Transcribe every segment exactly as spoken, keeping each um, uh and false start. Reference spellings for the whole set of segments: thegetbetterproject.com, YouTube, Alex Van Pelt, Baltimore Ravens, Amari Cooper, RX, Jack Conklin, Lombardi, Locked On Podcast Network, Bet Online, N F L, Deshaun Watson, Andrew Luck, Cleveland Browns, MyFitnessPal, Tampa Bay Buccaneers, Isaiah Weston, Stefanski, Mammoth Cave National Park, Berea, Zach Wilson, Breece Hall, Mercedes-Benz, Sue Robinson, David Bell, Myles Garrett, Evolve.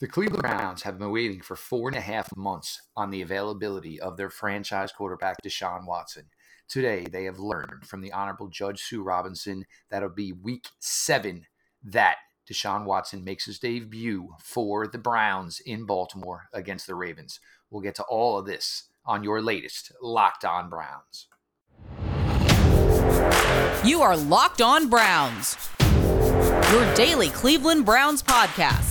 The Cleveland Browns have been waiting for four and a half months on the availability of their franchise quarterback, Deshaun Watson. Today, they have learned from the Honorable Judge Sue Robinson that it'll be week seven that Deshaun Watson makes his debut for the Browns in Baltimore against the Ravens. We'll get to all of this on your latest Locked On Browns. You are Locked On Browns, your daily Cleveland Browns podcast.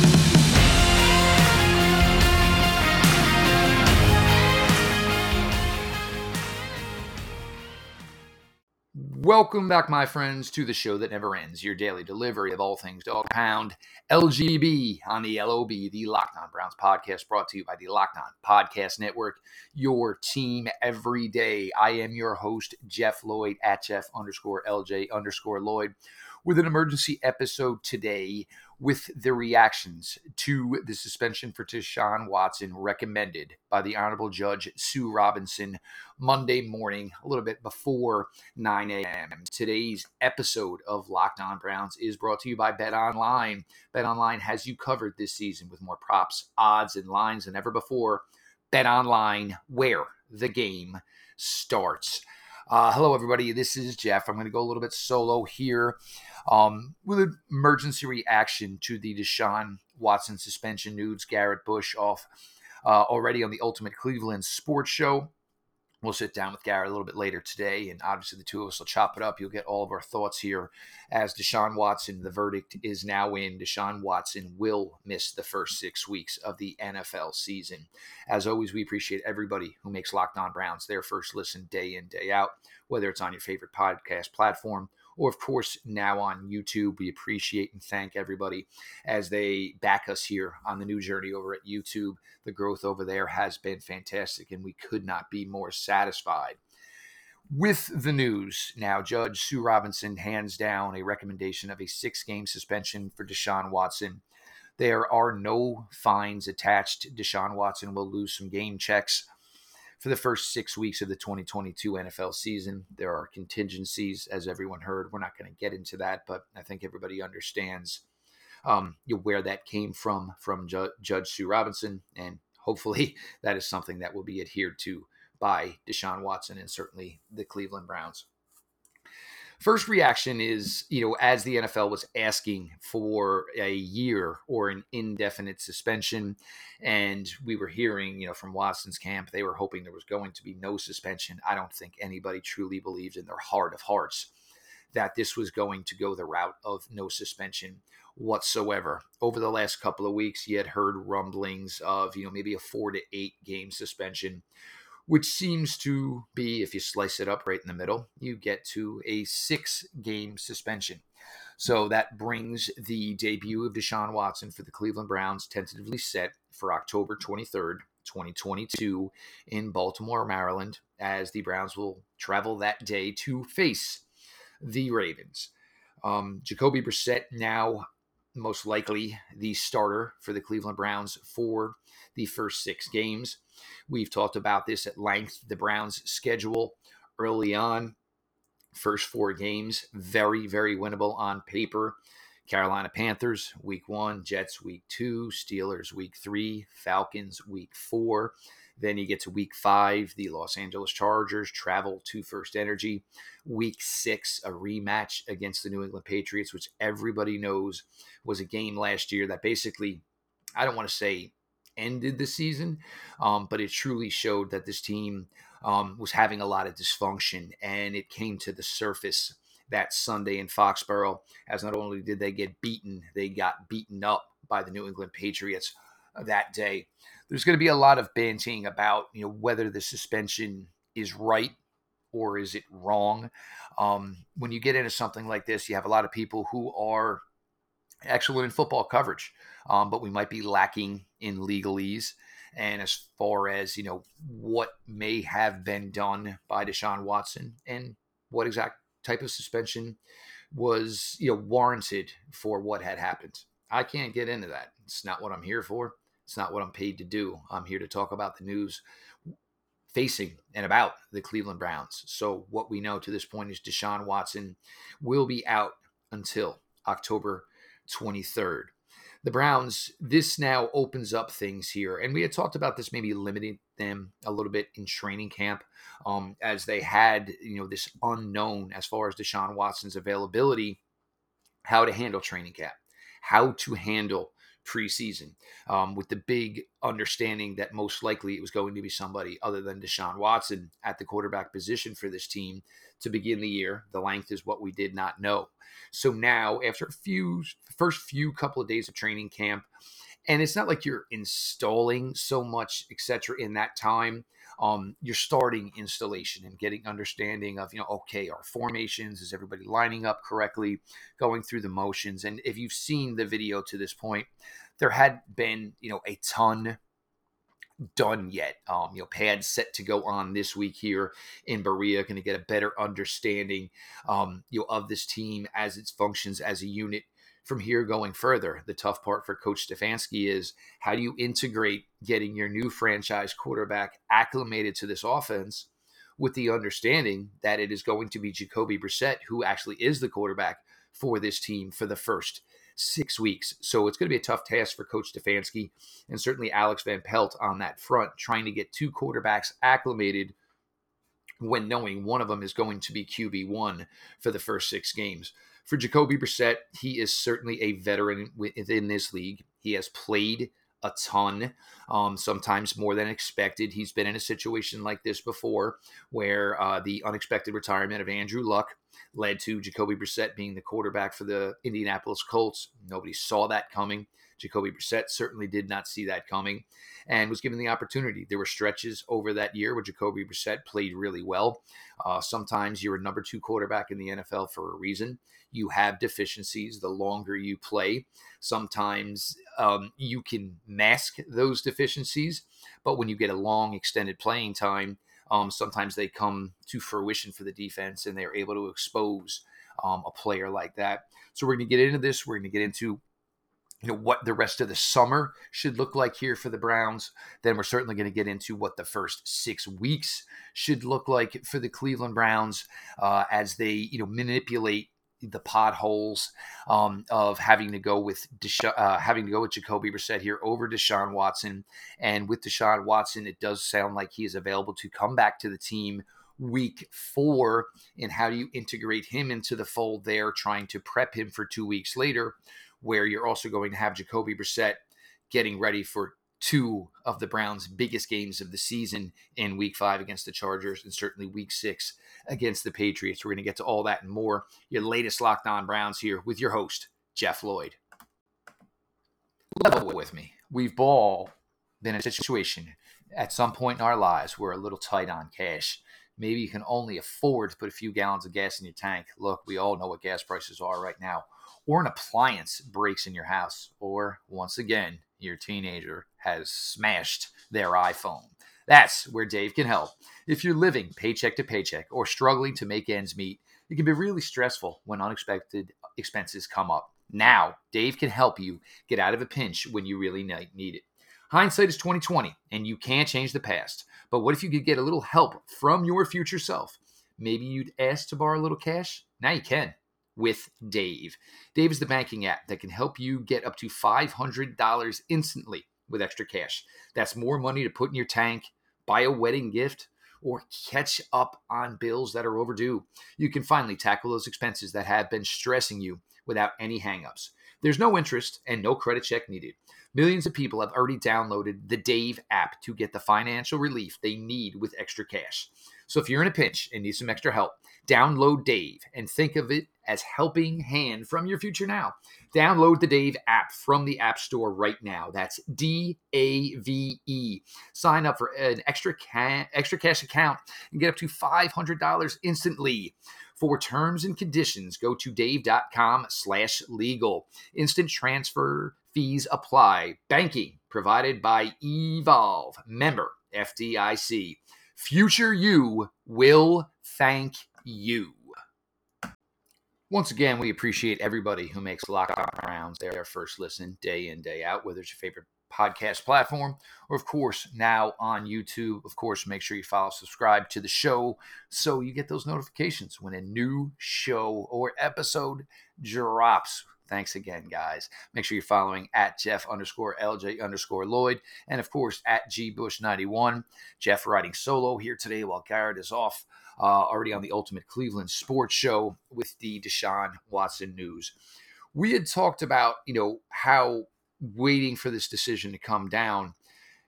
Welcome back, my friends, to the show that never ends, your daily delivery of all things dog pound. L G B on the L O B, the Locked On Browns podcast, brought to you by the Locked On Podcast Network, your team every day. I am your host, Jeff Lloyd, at Jeff underscore LJ underscore Lloyd, with an emergency episode today with the reactions to the suspension for Deshaun Watson recommended by the Honorable Judge Sue Robinson Monday morning, a little bit before nine a.m. Today's episode of Locked On Browns is brought to you by Bet Online. Bet Online has you covered this season with more props, odds, and lines than ever before. Bet Online, where the game starts. Uh, hello, everybody. This is Jeff. I'm going to go a little bit solo here um, with an emergency reaction to the Deshaun Watson suspension news. Garrett Bush off uh, already on the Ultimate Cleveland Sports Show. We'll sit down with Garrett a little bit later today, and obviously the two of us will chop it up. You'll get all of our thoughts here as Deshaun Watson, the verdict is now in. Deshaun Watson will miss the first six weeks of the N F L season. As always, we appreciate everybody who makes Locked On Browns their first listen day in, day out, whether it's on your favorite podcast platform or, of course, now on YouTube. We appreciate and thank everybody as they back us here on the new journey over at YouTube. The growth over there has been fantastic, and we could not be more satisfied. With the news, now Judge Sue Robinson hands down a recommendation of a six-game suspension for Deshaun Watson. There are no fines attached. Deshaun Watson will lose some game checks for the first six weeks of the twenty twenty-two N F L season. There are contingencies, as everyone heard. We're not going to get into that, but I think everybody understands um, where that came from, from Ju- Judge Sue Robinson, and hopefully that is something that will be adhered to by Deshaun Watson and certainly the Cleveland Browns. First reaction is, you know, as the N F L was asking for a year or an indefinite suspension, and we were hearing, you know, from Watson's camp, they were hoping there was going to be no suspension. I don't think anybody truly believed in their heart of hearts that this was going to go the route of no suspension whatsoever. Over the last couple of weeks, you had heard rumblings of, you know, maybe a four to eight game suspension, which seems to be, if you slice it up right in the middle, you get to a six-game suspension. So that brings the debut of Deshaun Watson for the Cleveland Browns tentatively set for October twenty-third, twenty twenty-two in Baltimore, Maryland, as the Browns will travel that day to face the Ravens. Um, Jacoby Brissett now most likely the starter for the Cleveland Browns for the first six games. We've talked about this at length, the Browns' schedule early on. First four games, very, very winnable on paper. Carolina Panthers, week one, Jets, week two, Steelers, week three, Falcons, week four. Then you get to week five, the Los Angeles Chargers travel to First Energy. Week six, a rematch against the New England Patriots, which everybody knows was a game last year that basically, I don't want to say ended the season, um, but it truly showed that this team um, was having a lot of dysfunction, and it came to the surface that Sunday in Foxborough, as not only did they get beaten, they got beaten up by the New England Patriots that day. There's going to be a lot of banting about, you know, whether the suspension is right or is it wrong. Um, when you get into something like this, you have a lot of people who are excellent in football coverage, um, but we might be lacking in legalese. And as far as, you know, what may have been done by Deshaun Watson and what exact type of suspension was, you know, warranted for what had happened. I can't get into that. It's not what I'm here for. It's not what I'm paid to do. I'm here to talk about the news facing and about the Cleveland Browns. So what we know to this point is Deshaun Watson will be out until October twenty-third. The Browns, this now opens up things here. And we had talked about this maybe limiting them a little bit in training camp um, as they had, you know, this unknown as far as Deshaun Watson's availability, how to handle training camp, how to handle preseason, um, with the big understanding that most likely it was going to be somebody other than Deshaun Watson at the quarterback position for this team to begin the year. The length is what we did not know. So now, after a few, first few couple of days of training camp, and it's not like you're installing so much, et cetera, in that time. Um, you're starting installation and getting understanding of, you know, okay, our formations, is everybody lining up correctly, going through the motions. And if you've seen the video to this point, there had been, you know, a ton done yet. Um, you know, pads set to go on this week here in Berea, going to get a better understanding, um, you know, of this team as it functions as a unit. From here going further, the tough part for Coach Stefanski is how do you integrate getting your new franchise quarterback acclimated to this offense with the understanding that it is going to be Jacoby Brissett, who actually is the quarterback for this team for the first six weeks. So it's going to be a tough task for Coach Stefanski and certainly Alex Van Pelt on that front, trying to get two quarterbacks acclimated when knowing one of them is going to be Q B one for the first six games. For Jacoby Brissett, he is certainly a veteran within this league. He has played a ton, um, sometimes more than expected. He's been in a situation like this before where uh, the unexpected retirement of Andrew Luck led to Jacoby Brissett being the quarterback for the Indianapolis Colts. Nobody saw that coming. Jacoby Brissett certainly did not see that coming and was given the opportunity. There were stretches over that year where Jacoby Brissett played really well. Uh, sometimes you're a number two quarterback in the N F L for a reason. You have deficiencies the longer you play. Sometimes um, you can mask those deficiencies, but when you get a long extended playing time, um, sometimes they come to fruition for the defense and they're able to expose um, a player like that. So we're going to get into this. We're going to get into you know, what the rest of the summer should look like here for the Browns. Then we're certainly going to get into what the first six weeks should look like for the Cleveland Browns uh, as they, you know, manipulate the potholes um, of having to go with Desha- uh, having to go with Jacoby Brissett here over Deshaun Watson. And with Deshaun Watson, it does sound like he is available to come back to the team week four, and how do you integrate him into the fold there, trying to prep him for two weeks later, where you're also going to have Jacoby Brissett getting ready for two of the Browns' biggest games of the season in week five against the Chargers and certainly week six against the Patriots. We're going to get to all that and more. Your latest Locked On Browns here with your host, Jeff Lloyd. Level with me. We've all been in a situation at some point in our lives where we're a little tight on cash. Maybe you can only afford to put a few gallons of gas in your tank. Look, we all know what gas prices are right now. Or an appliance breaks in your house. Or, once again, your teenager has smashed their iPhone. That's where Dave can help. If you're living paycheck to paycheck or struggling to make ends meet, it can be really stressful when unexpected expenses come up. Now, Dave can help you get out of a pinch when you really need it. Hindsight is twenty twenty, and you can't change the past. But what if you could get a little help from your future self? Maybe you'd ask to borrow a little cash? Now you can with Dave. Dave is the banking app that can help you get up to five hundred dollars instantly with extra cash. That's more money to put in your tank, buy a wedding gift, or catch up on bills that are overdue. You can finally tackle those expenses that have been stressing you without any hangups. There's no interest and no credit check needed. Millions of people have already downloaded the Dave app to get the financial relief they need with extra cash. So if you're in a pinch and need some extra help, download Dave and think of it as helping hand from your future now. Download the Dave app from the App Store right now. That's D A V E. Sign up for an extra, ca- extra cash account and get up to five hundred dollars instantly. For terms and conditions, go to dave.com slash legal. Instant transfer fees apply. Banking provided by Evolve. Member F D I C. Future you will thank you. Once again, we appreciate everybody who makes Locked On Browns their first listen day in, day out, whether it's your favorite podcast platform, or of course now on YouTube. Of course, make sure you follow, subscribe to the show so you get those notifications when a new show or episode drops. Thanks again, guys. Make sure you're following at Jeff underscore LJ underscore Lloyd. And, of course, at G Bush ninety-one. Jeff riding solo here today while Garrett is off uh, already on the Ultimate Cleveland Sports Show with the Deshaun Watson news. We had talked about, you know, how waiting for this decision to come down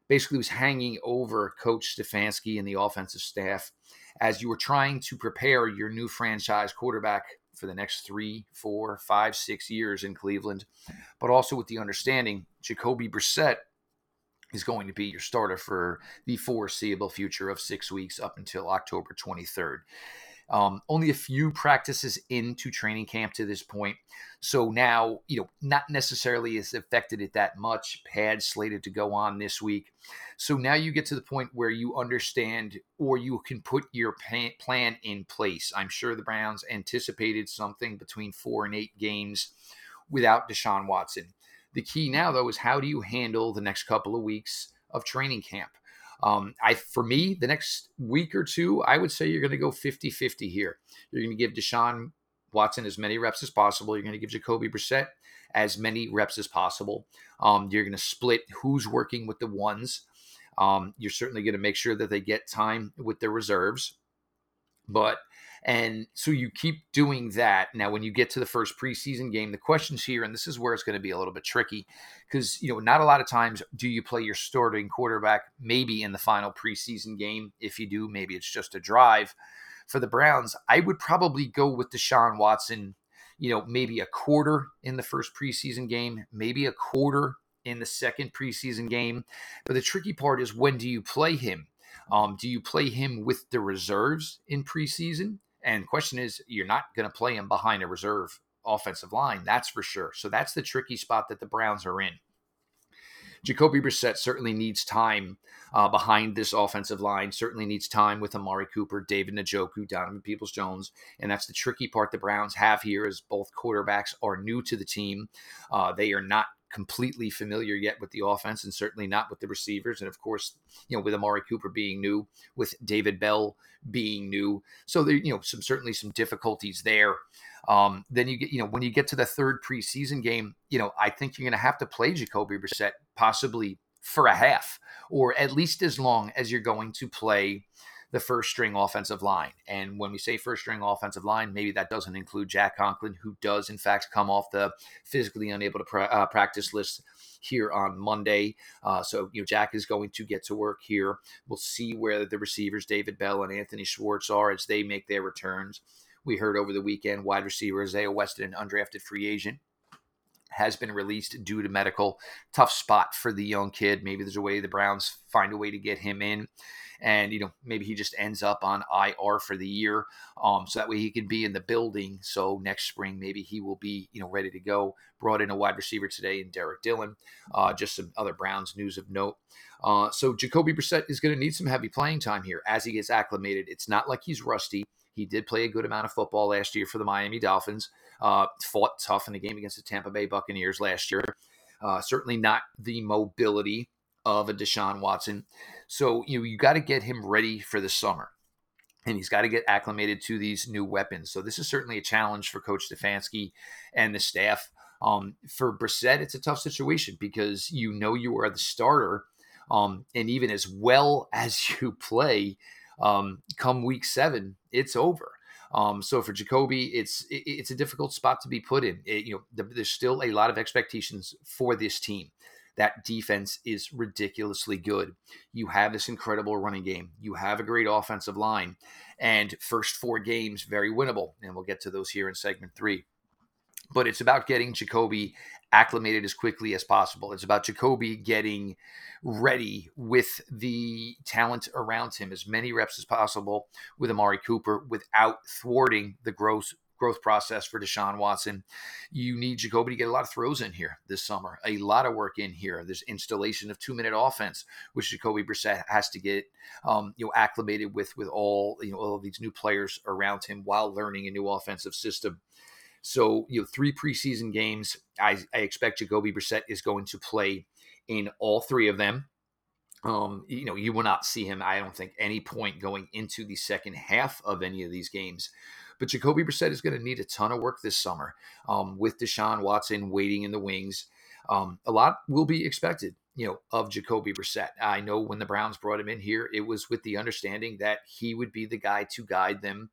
basically was hanging over Coach Stefanski and the offensive staff as you were trying to prepare your new franchise quarterback for the next three, four, five, six years in Cleveland, but also with the understanding Jacoby Brissett is going to be your starter for the foreseeable future of six weeks up until October twenty-third. Um, only a few practices into training camp to this point. So now, you know, not necessarily has affected it that much. Pads slated to go on this week. So now you get to the point where you understand or you can put your plan in place. I'm sure the Browns anticipated something between four and eight games without Deshaun Watson. The key now, though, is how do you handle the next couple of weeks of training camp? Um, I, for me, the next week or two, I would say you're going to go fifty-fifty here. You're going to give Deshaun Watson as many reps as possible. You're going to give Jacoby Brissett as many reps as possible. Um, you're going to split who's working with the ones. Um, you're certainly going to make sure that they get time with their reserves. But, and so you keep doing that. Now, when you get to the first preseason game, the question's here, and this is where it's going to be a little bit tricky because, you know, not a lot of times do you play your starting quarterback maybe in the final preseason game. If you do, maybe it's just a drive. For the Browns, I would probably go with Deshaun Watson, you know, maybe a quarter in the first preseason game, maybe a quarter in the second preseason game. But the tricky part is when do you play him? Um, do you play him with the reserves in preseason? And question is, you're not going to play him behind a reserve offensive line. That's for sure. So that's the tricky spot that the Browns are in. Jacoby Brissett certainly needs time uh, behind this offensive line, certainly needs time with Amari Cooper, David Njoku, Donovan Peoples-Jones. And that's the tricky part the Browns have here is both quarterbacks are new to the team. Uh, they are not completely familiar yet with the offense and certainly not with the receivers. And of course, you know, with Amari Cooper being new, with David Bell being new. So there, you know, some, certainly some difficulties there. Um, then you get, you know, when you get to the third preseason game, you know, I think you're going to have to play Jacoby Brissett possibly for a half or at least as long as you're going to play the first string offensive line. And when we say first string offensive line, maybe that doesn't include Jack Conklin, who does in fact come off the physically unable to pra- uh, practice list here on Monday. Uh, so, you know, Jack is going to get to work here. We'll see where the receivers, David Bell and Anthony Schwartz, are as they make their returns. We heard over the weekend, wide receiver Isaiah Weston, an undrafted free agent, has been released due to medical. Tough spot for the young kid. Maybe there's a way the Browns find a way to get him in. And, you know, maybe he just ends up on I R for the year. Um, so that way he can be in the building. So next spring, maybe he will be, you know, ready to go. Brought in a wide receiver today in Derek Dillon. Uh, just some other Browns news of note. Uh, so Jacoby Brissett is going to need some heavy playing time here as he gets acclimated. It's not like he's rusty. He did play a good amount of football last year for the Miami Dolphins. Uh, fought tough in the game against the Tampa Bay Buccaneers last year. Uh, certainly not the mobility of a Deshaun Watson. So you know, you got to get him ready for the summer. And he's got to get acclimated to these new weapons. So this is certainly a challenge for Coach Stefanski and the staff. Um, for Brissett, it's a tough situation because you know you are the starter. Um, and even as well as you play, um, come week seven, it's over. Um, so for Jacoby, it's it, it's a difficult spot to be put in. It, you know, the, there's still a lot of expectations for this team. That defense is ridiculously good. You have this incredible running game. You have a great offensive line, and first four games very winnable. And we'll get to those here in segment three. But it's about getting Jacoby acclimated as quickly as possible. It's about Jacoby getting ready with the talent around him, as many reps as possible with Amari Cooper without thwarting the growth growth process for Deshaun Watson. You need Jacoby to get a lot of throws in here this summer, a lot of work in here. There's installation of two-minute offense, which Jacoby Brissett has to get um, you know, acclimated with, with all, you know, all of these new players around him while learning a new offensive system. So, you know, three preseason games, I, I expect Jacoby Brissett is going to play in all three of them. Um, you know, you will not see him, I don't think, any point going into the second half of any of these games. But Jacoby Brissett is going to need a ton of work this summer um, with Deshaun Watson waiting in the wings. Um, a lot will be expected, you know, of Jacoby Brissett. I know when the Browns brought him in here, it was with the understanding that he would be the guy to guide them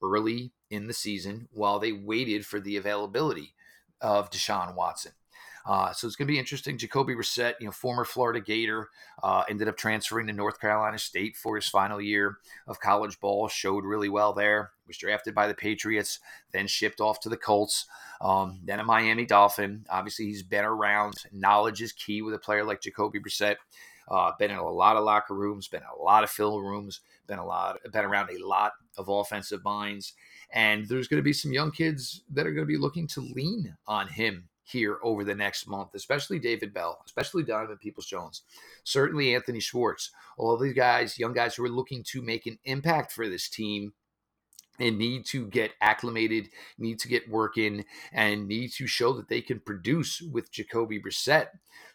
early in the season while they waited for the availability of Deshaun Watson. Uh, so it's going to be interesting. Jacoby Brissett, you know, former Florida Gator, uh, ended up transferring to North Carolina State for his final year of college ball, showed really well there, was drafted by the Patriots, then shipped off to the Colts, um, then a Miami Dolphin. Obviously, he's been around. Knowledge is key with a player like Jacoby Brissett. Uh, been in a lot of locker rooms, been in a lot of film rooms, been a lot, been around a lot of offensive minds. And there's going to be some young kids that are going to be looking to lean on him here over the next month, especially David Bell, especially Donovan Peoples-Jones, certainly Anthony Schwartz, all of these guys, young guys who are looking to make an impact for this team and need to get acclimated, need to get work in, and need to show that they can produce with Jacoby Brissett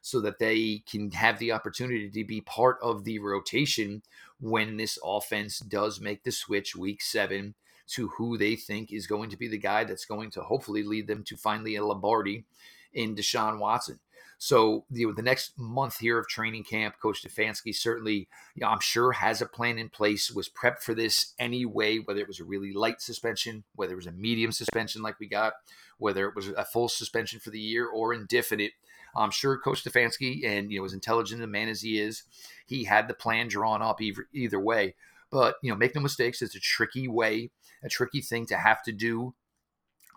so that they can have the opportunity to be part of the rotation when this offense does make the switch week seven to who they think is going to be the guy that's going to hopefully lead them to finally a Lombardi in Deshaun Watson. So the, the next month here of training camp, Coach Stefanski certainly, you know, I'm sure has a plan in place, was prepped for this anyway, whether it was a really light suspension, whether it was a medium suspension like we got, whether it was a full suspension for the year or indefinite. I'm sure Coach Stefanski, and you know, as intelligent a man as he is, he had the plan drawn up either, either way. But, you know, make no mistakes, it's a tricky way, a tricky thing to have to do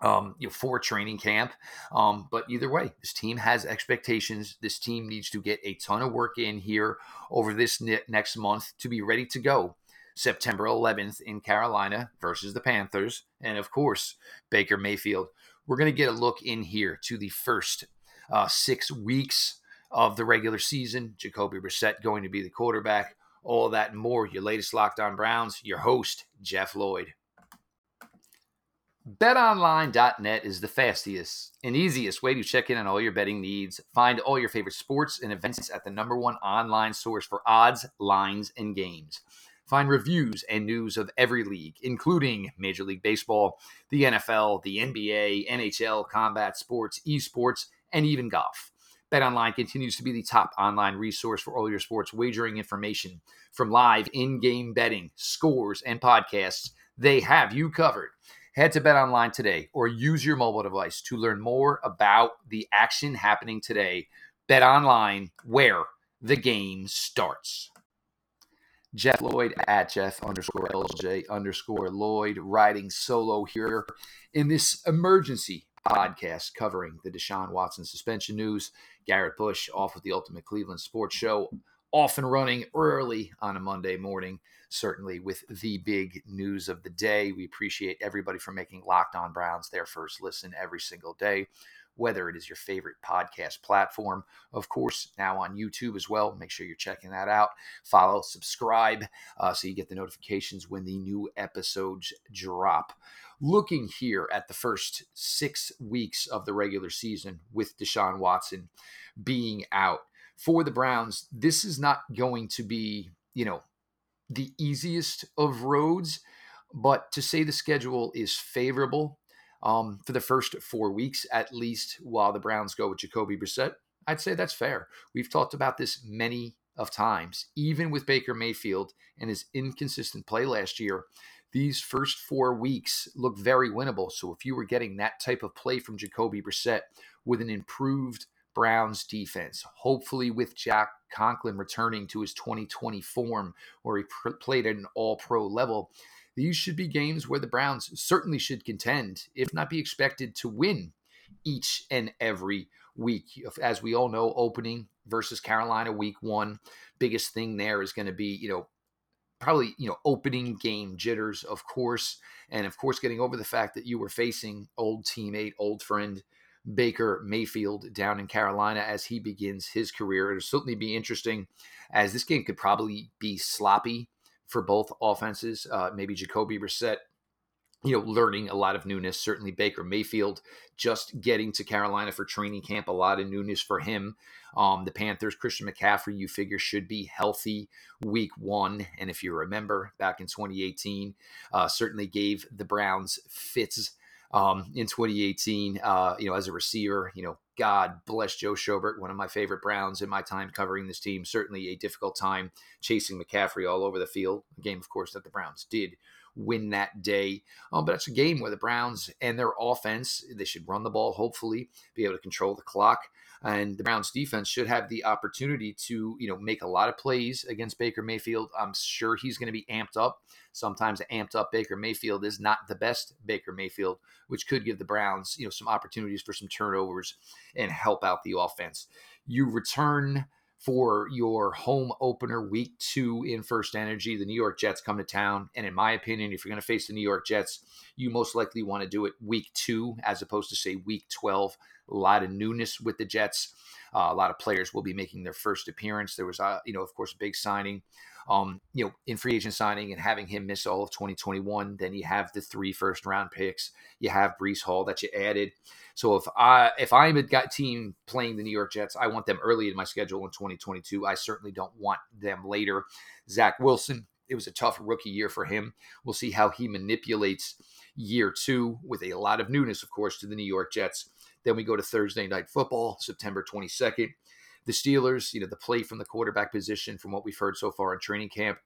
um, you know, for training camp. Um, but either way, this team has expectations. This team needs to get a ton of work in here over this ne- next month to be ready to go September eleventh in Carolina versus the Panthers. And, of course, Baker Mayfield. We're going to get a look in here to the first uh, six weeks of the regular season. Jacoby Brissett going to be the quarterback. All that and more, your latest Locked On Browns, your host, Jeff Lloyd. bet online dot net is the fastest and easiest way to check in on all your betting needs. Find all your favorite sports and events at the number one online source for odds, lines, and games. Find reviews and news of every league, including Major League Baseball, the N F L, the N B A, N H L, combat sports, esports, and even golf. BetOnline continues to be the top online resource for all your sports wagering information. From live in-game betting, scores, and podcasts, they have you covered. Head to BetOnline today or use your mobile device to learn more about the action happening today. BetOnline, where the game starts. Jeff Lloyd at Jeff underscore LJ underscore Lloyd, riding solo here in this emergency podcast covering the Deshaun Watson suspension news. Garrett Bush off with the Ultimate Cleveland Sports Show, off and running early on a Monday morning, certainly with the big news of the day. We appreciate everybody for making Locked On Browns their first listen every single day, whether it is your favorite podcast platform. Of course, now on YouTube as well. Make sure you're checking that out. Follow, subscribe, uh, so you get the notifications when the new episodes drop. Looking here at the first six weeks of the regular season with Deshaun Watson being out for the Browns, this is not going to be, you know, the easiest of roads, but to say the schedule is favorable um, for the first four weeks, at least while the Browns go with Jacoby Brissett, I'd say that's fair. We've talked about this many of times, even with Baker Mayfield and his inconsistent play last year. These first four weeks look very winnable. So if you were getting that type of play from Jacoby Brissett with an improved Browns defense, hopefully with Jack Conklin returning to his twenty twenty form where he pr- played at an all-pro level, these should be games where the Browns certainly should contend, if not be expected to win each and every week. As we all know, opening versus Carolina week one, biggest thing there is going to be, you know, probably, you know, opening game jitters, of course, and of course getting over the fact that you were facing old teammate, old friend Baker Mayfield down in Carolina as he begins his career. It'll certainly be interesting as this game could probably be sloppy for both offenses. Uh, maybe Jacoby Brissett you know, learning a lot of newness. Certainly Baker Mayfield just getting to Carolina for training camp, a lot of newness for him. Um, the Panthers, Christian McCaffrey, you figure should be healthy week one. And if you remember back in twenty eighteen, uh, certainly gave the Browns fits um, in twenty eighteen, uh, you know, as a receiver. You know, God bless Joe Schobert, one of my favorite Browns in my time covering this team. Certainly a difficult time chasing McCaffrey all over the field. A game, of course, that the Browns did win that day. Um, but it's a game where the Browns and their offense, they should run the ball, hopefully, be able to control the clock. And the Browns defense should have the opportunity to, you know, make a lot of plays against Baker Mayfield. I'm sure he's going to be amped up. Sometimes amped up Baker Mayfield is not the best Baker Mayfield, which could give the Browns, you know, some opportunities for some turnovers and help out the offense. You return for your home opener week two in First Energy. The New York Jets come to town. And in my opinion, if you're going to face the New York Jets, you most likely want to do it week two as opposed to, say, week twelve. A lot of newness with the Jets. Uh, a lot of players will be making their first appearance. There was, uh, you know, of course, a big signing, um, you know, in free agent signing and having him miss all of twenty twenty-one. Then you have the three first round picks. You have Breece Hall that you added. So if I if I'm a got team playing the New York Jets, I want them early in my schedule in twenty twenty-two. I certainly don't want them later. Zach Wilson, it was a tough rookie year for him. We'll see how he manipulates year two with a lot of newness, of course, to the New York Jets. Then we go to Thursday Night Football, September twenty-second. The Steelers, you know, the play from the quarterback position from what we've heard so far in training camp,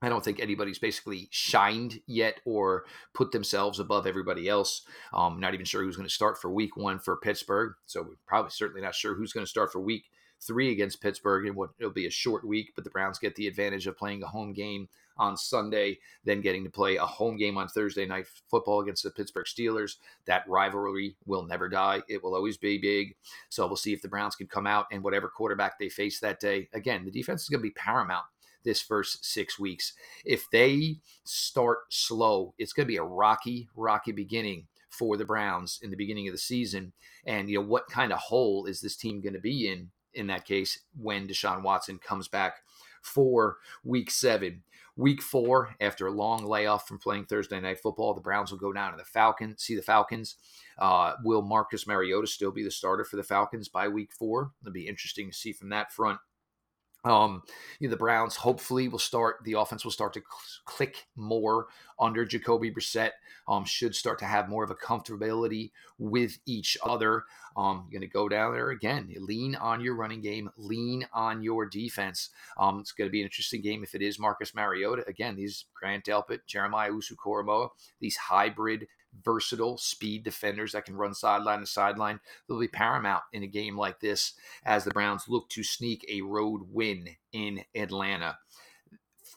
I don't think anybody's basically shined yet or put themselves above everybody else. Um, not even sure who's going to start for week one for Pittsburgh. So we're probably certainly not sure who's going to start for week three against Pittsburgh. And what it'll be a short week, but the Browns get the advantage of playing a home game on Sunday, then getting to play a home game on Thursday Night Football against the Pittsburgh Steelers. That rivalry will never die. It will always be big. So we'll see if the Browns can come out and whatever quarterback they face that day. Again, the defense is going to be paramount this first six weeks. If they start slow, it's going to be a rocky, rocky beginning for the Browns in the beginning of the season. And, you know, what kind of hole is this team going to be in, in that case, when Deshaun Watson comes back for week seven? Week four, after a long layoff from playing Thursday Night Football, the Browns will go down to the Falcons, see the Falcons. Uh, will Marcus Mariota still be the starter for the Falcons by week four? It'll be interesting to see from that front. Um, you know, the Browns hopefully will start, the offense will start to cl- click more under Jacoby Brissett, um, should start to have more of a comfortability with each other. Um, you're going to go down there again, you lean on your running game, lean on your defense. Um, it's going to be an interesting game if it is Marcus Mariota. Again, these Grant Delpit, Jeremiah Usu-Koromoa, these hybrid versatile speed defenders that can run sideline to sideline, they'll be paramount in a game like this as the Browns look to sneak a road win in Atlanta.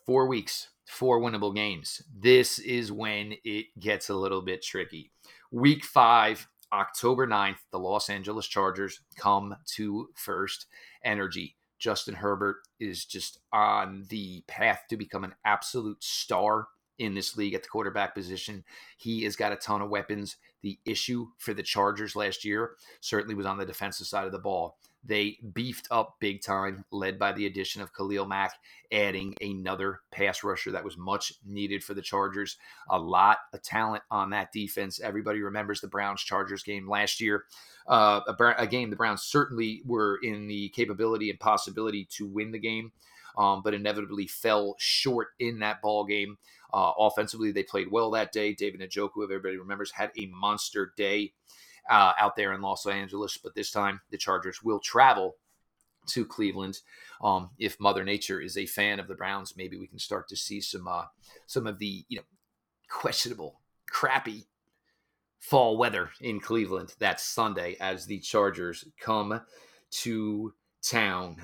Four weeks, four winnable games. This is when it gets a little bit tricky. Week five, October ninth, the Los Angeles Chargers come to First Energy. Justin Herbert is just on the path to become an absolute star in this league at the quarterback position. He has got a ton of weapons. The issue for the Chargers last year certainly was on the defensive side of the ball. They beefed up big time, led by the addition of Khalil Mack, adding another pass rusher that was much needed for the Chargers. A lot of talent on that defense. Everybody remembers the Browns-Chargers game last year, uh, a, a game the Browns certainly were in the capability and possibility to win the game, um, but inevitably fell short in that ball game. Uh, offensively, they played well that day. David Njoku, everybody remembers, had a monster day uh, out there in Los Angeles. But this time, the Chargers will travel to Cleveland. Um, if Mother Nature is a fan of the Browns, maybe we can start to see some uh, some of the you know questionable, crappy fall weather in Cleveland that Sunday as the Chargers come to town.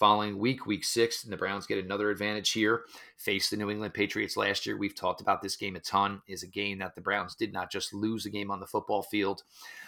Following week, week six, and the Browns get another advantage here. Face the New England Patriots last year. We've talked about this game a ton. Is a game that the Browns did not just lose a game on the football field.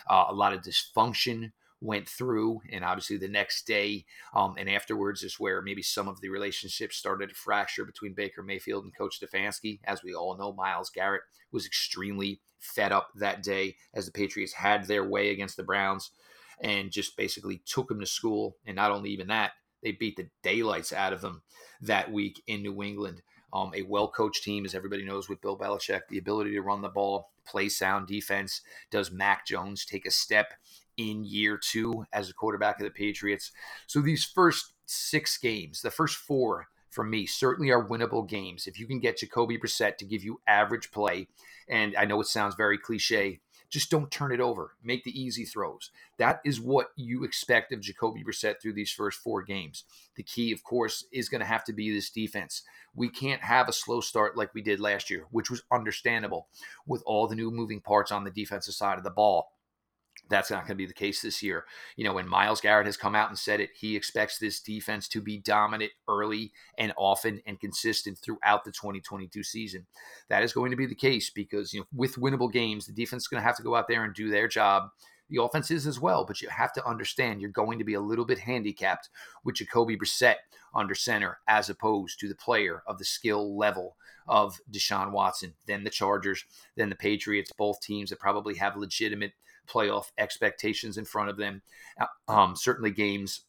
Uh, a lot of dysfunction went through, and obviously the next day um, and afterwards is where maybe some of the relationships started to fracture between Baker Mayfield and Coach Stefanski. As we all know, Myles Garrett was extremely fed up that day as the Patriots had their way against the Browns and just basically took them to school. And not only even that, they beat the daylights out of them that week in New England. Um, a well-coached team, as everybody knows, with Bill Belichick, the ability to run the ball, play sound defense. Does Mac Jones take a step in year two as a quarterback of the Patriots? So these first six games, the first four for me, certainly are winnable games. If you can get Jacoby Brissett to give you average play, and I know it sounds very cliche, just don't turn it over. Make the easy throws. That is what you expect of Jacoby Brissett through these first four games. The key, of course, is going to have to be this defense. We can't have a slow start like we did last year, which was understandable with all the new moving parts on the defensive side of the ball. That's not going to be the case this year. You know, when Myles Garrett has come out and said it, he expects this defense to be dominant early and often and consistent throughout the twenty twenty-two season. That is going to be the case because, you know, with winnable games, the defense is going to have to go out there and do their job. The offense is as well, but you have to understand you're going to be a little bit handicapped with Jacoby Brissett under center as opposed to the player of the skill level of Deshaun Watson, then the Chargers, then the Patriots, both teams that probably have legitimate playoff expectations in front of them. Um, certainly games,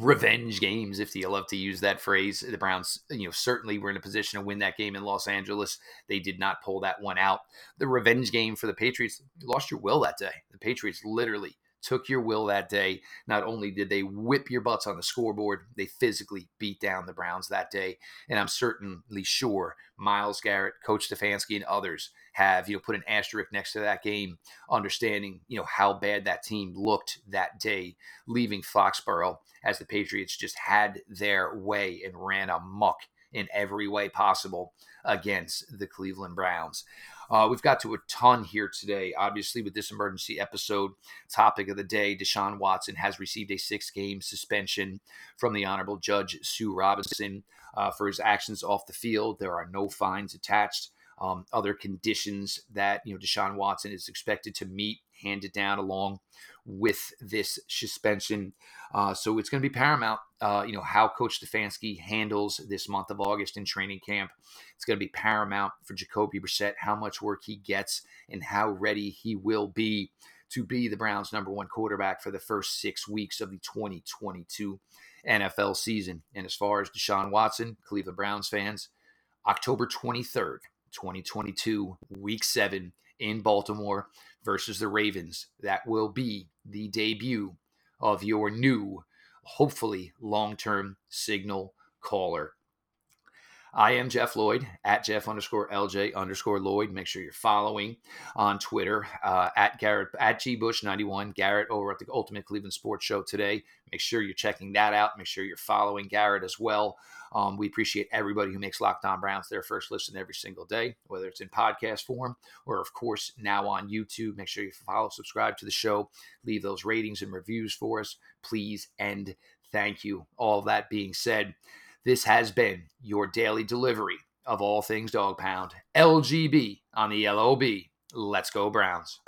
revenge games, if you love to use that phrase. The Browns, you know, certainly were in a position to win that game in Los Angeles. They did not pull that one out. The revenge game for the Patriots, you lost your will that day. The Patriots literally took your will that day. Not only did they whip your butts on the scoreboard, they physically beat down the Browns that day. And I'm certainly sure Myles Garrett, Coach Stefanski, and others have, you know, put an asterisk next to that game, understanding, you know, how bad that team looked that day, leaving Foxborough as the Patriots just had their way and ran amok in every way possible against the Cleveland Browns. Uh, we've got to a ton here today, obviously, with this emergency episode. Topic of the day, Deshaun Watson has received a six-game suspension from the Honorable Judge Sue Robinson uh, for his actions off the field. There are no fines attached. Um, other conditions that, you know, Deshaun Watson is expected to meet handed down along with this suspension. Uh, so it's going to be paramount, uh, you know, how Coach Stefanski handles this month of August in training camp. It's going to be paramount for Jacoby Brissett, how much work he gets and how ready he will be to be the Browns' number one quarterback for the first six weeks of the twenty twenty-two N F L season. And as far as Deshaun Watson, Cleveland Browns fans, October twenty-third, twenty twenty-two, week seven in Baltimore versus the Ravens. That will be the debut of your new, hopefully long-term signal caller. I am Jeff Lloyd, at Jeff underscore LJ underscore Lloyd. Make sure you're following on Twitter, uh, at Garrett, at G Bush ninety-one, Garrett over at the Ultimate Cleveland Sports Show today. Make sure you're checking that out. Make sure you're following Garrett as well. Um, we appreciate everybody who makes Locked On Browns their first listen every single day, whether it's in podcast form or, of course, now on YouTube. Make sure you follow, subscribe to the show, leave those ratings and reviews for us, please, and thank you. All that being said, this has been your daily delivery of all things Dog Pound. L G B on the L O B. Let's go Browns.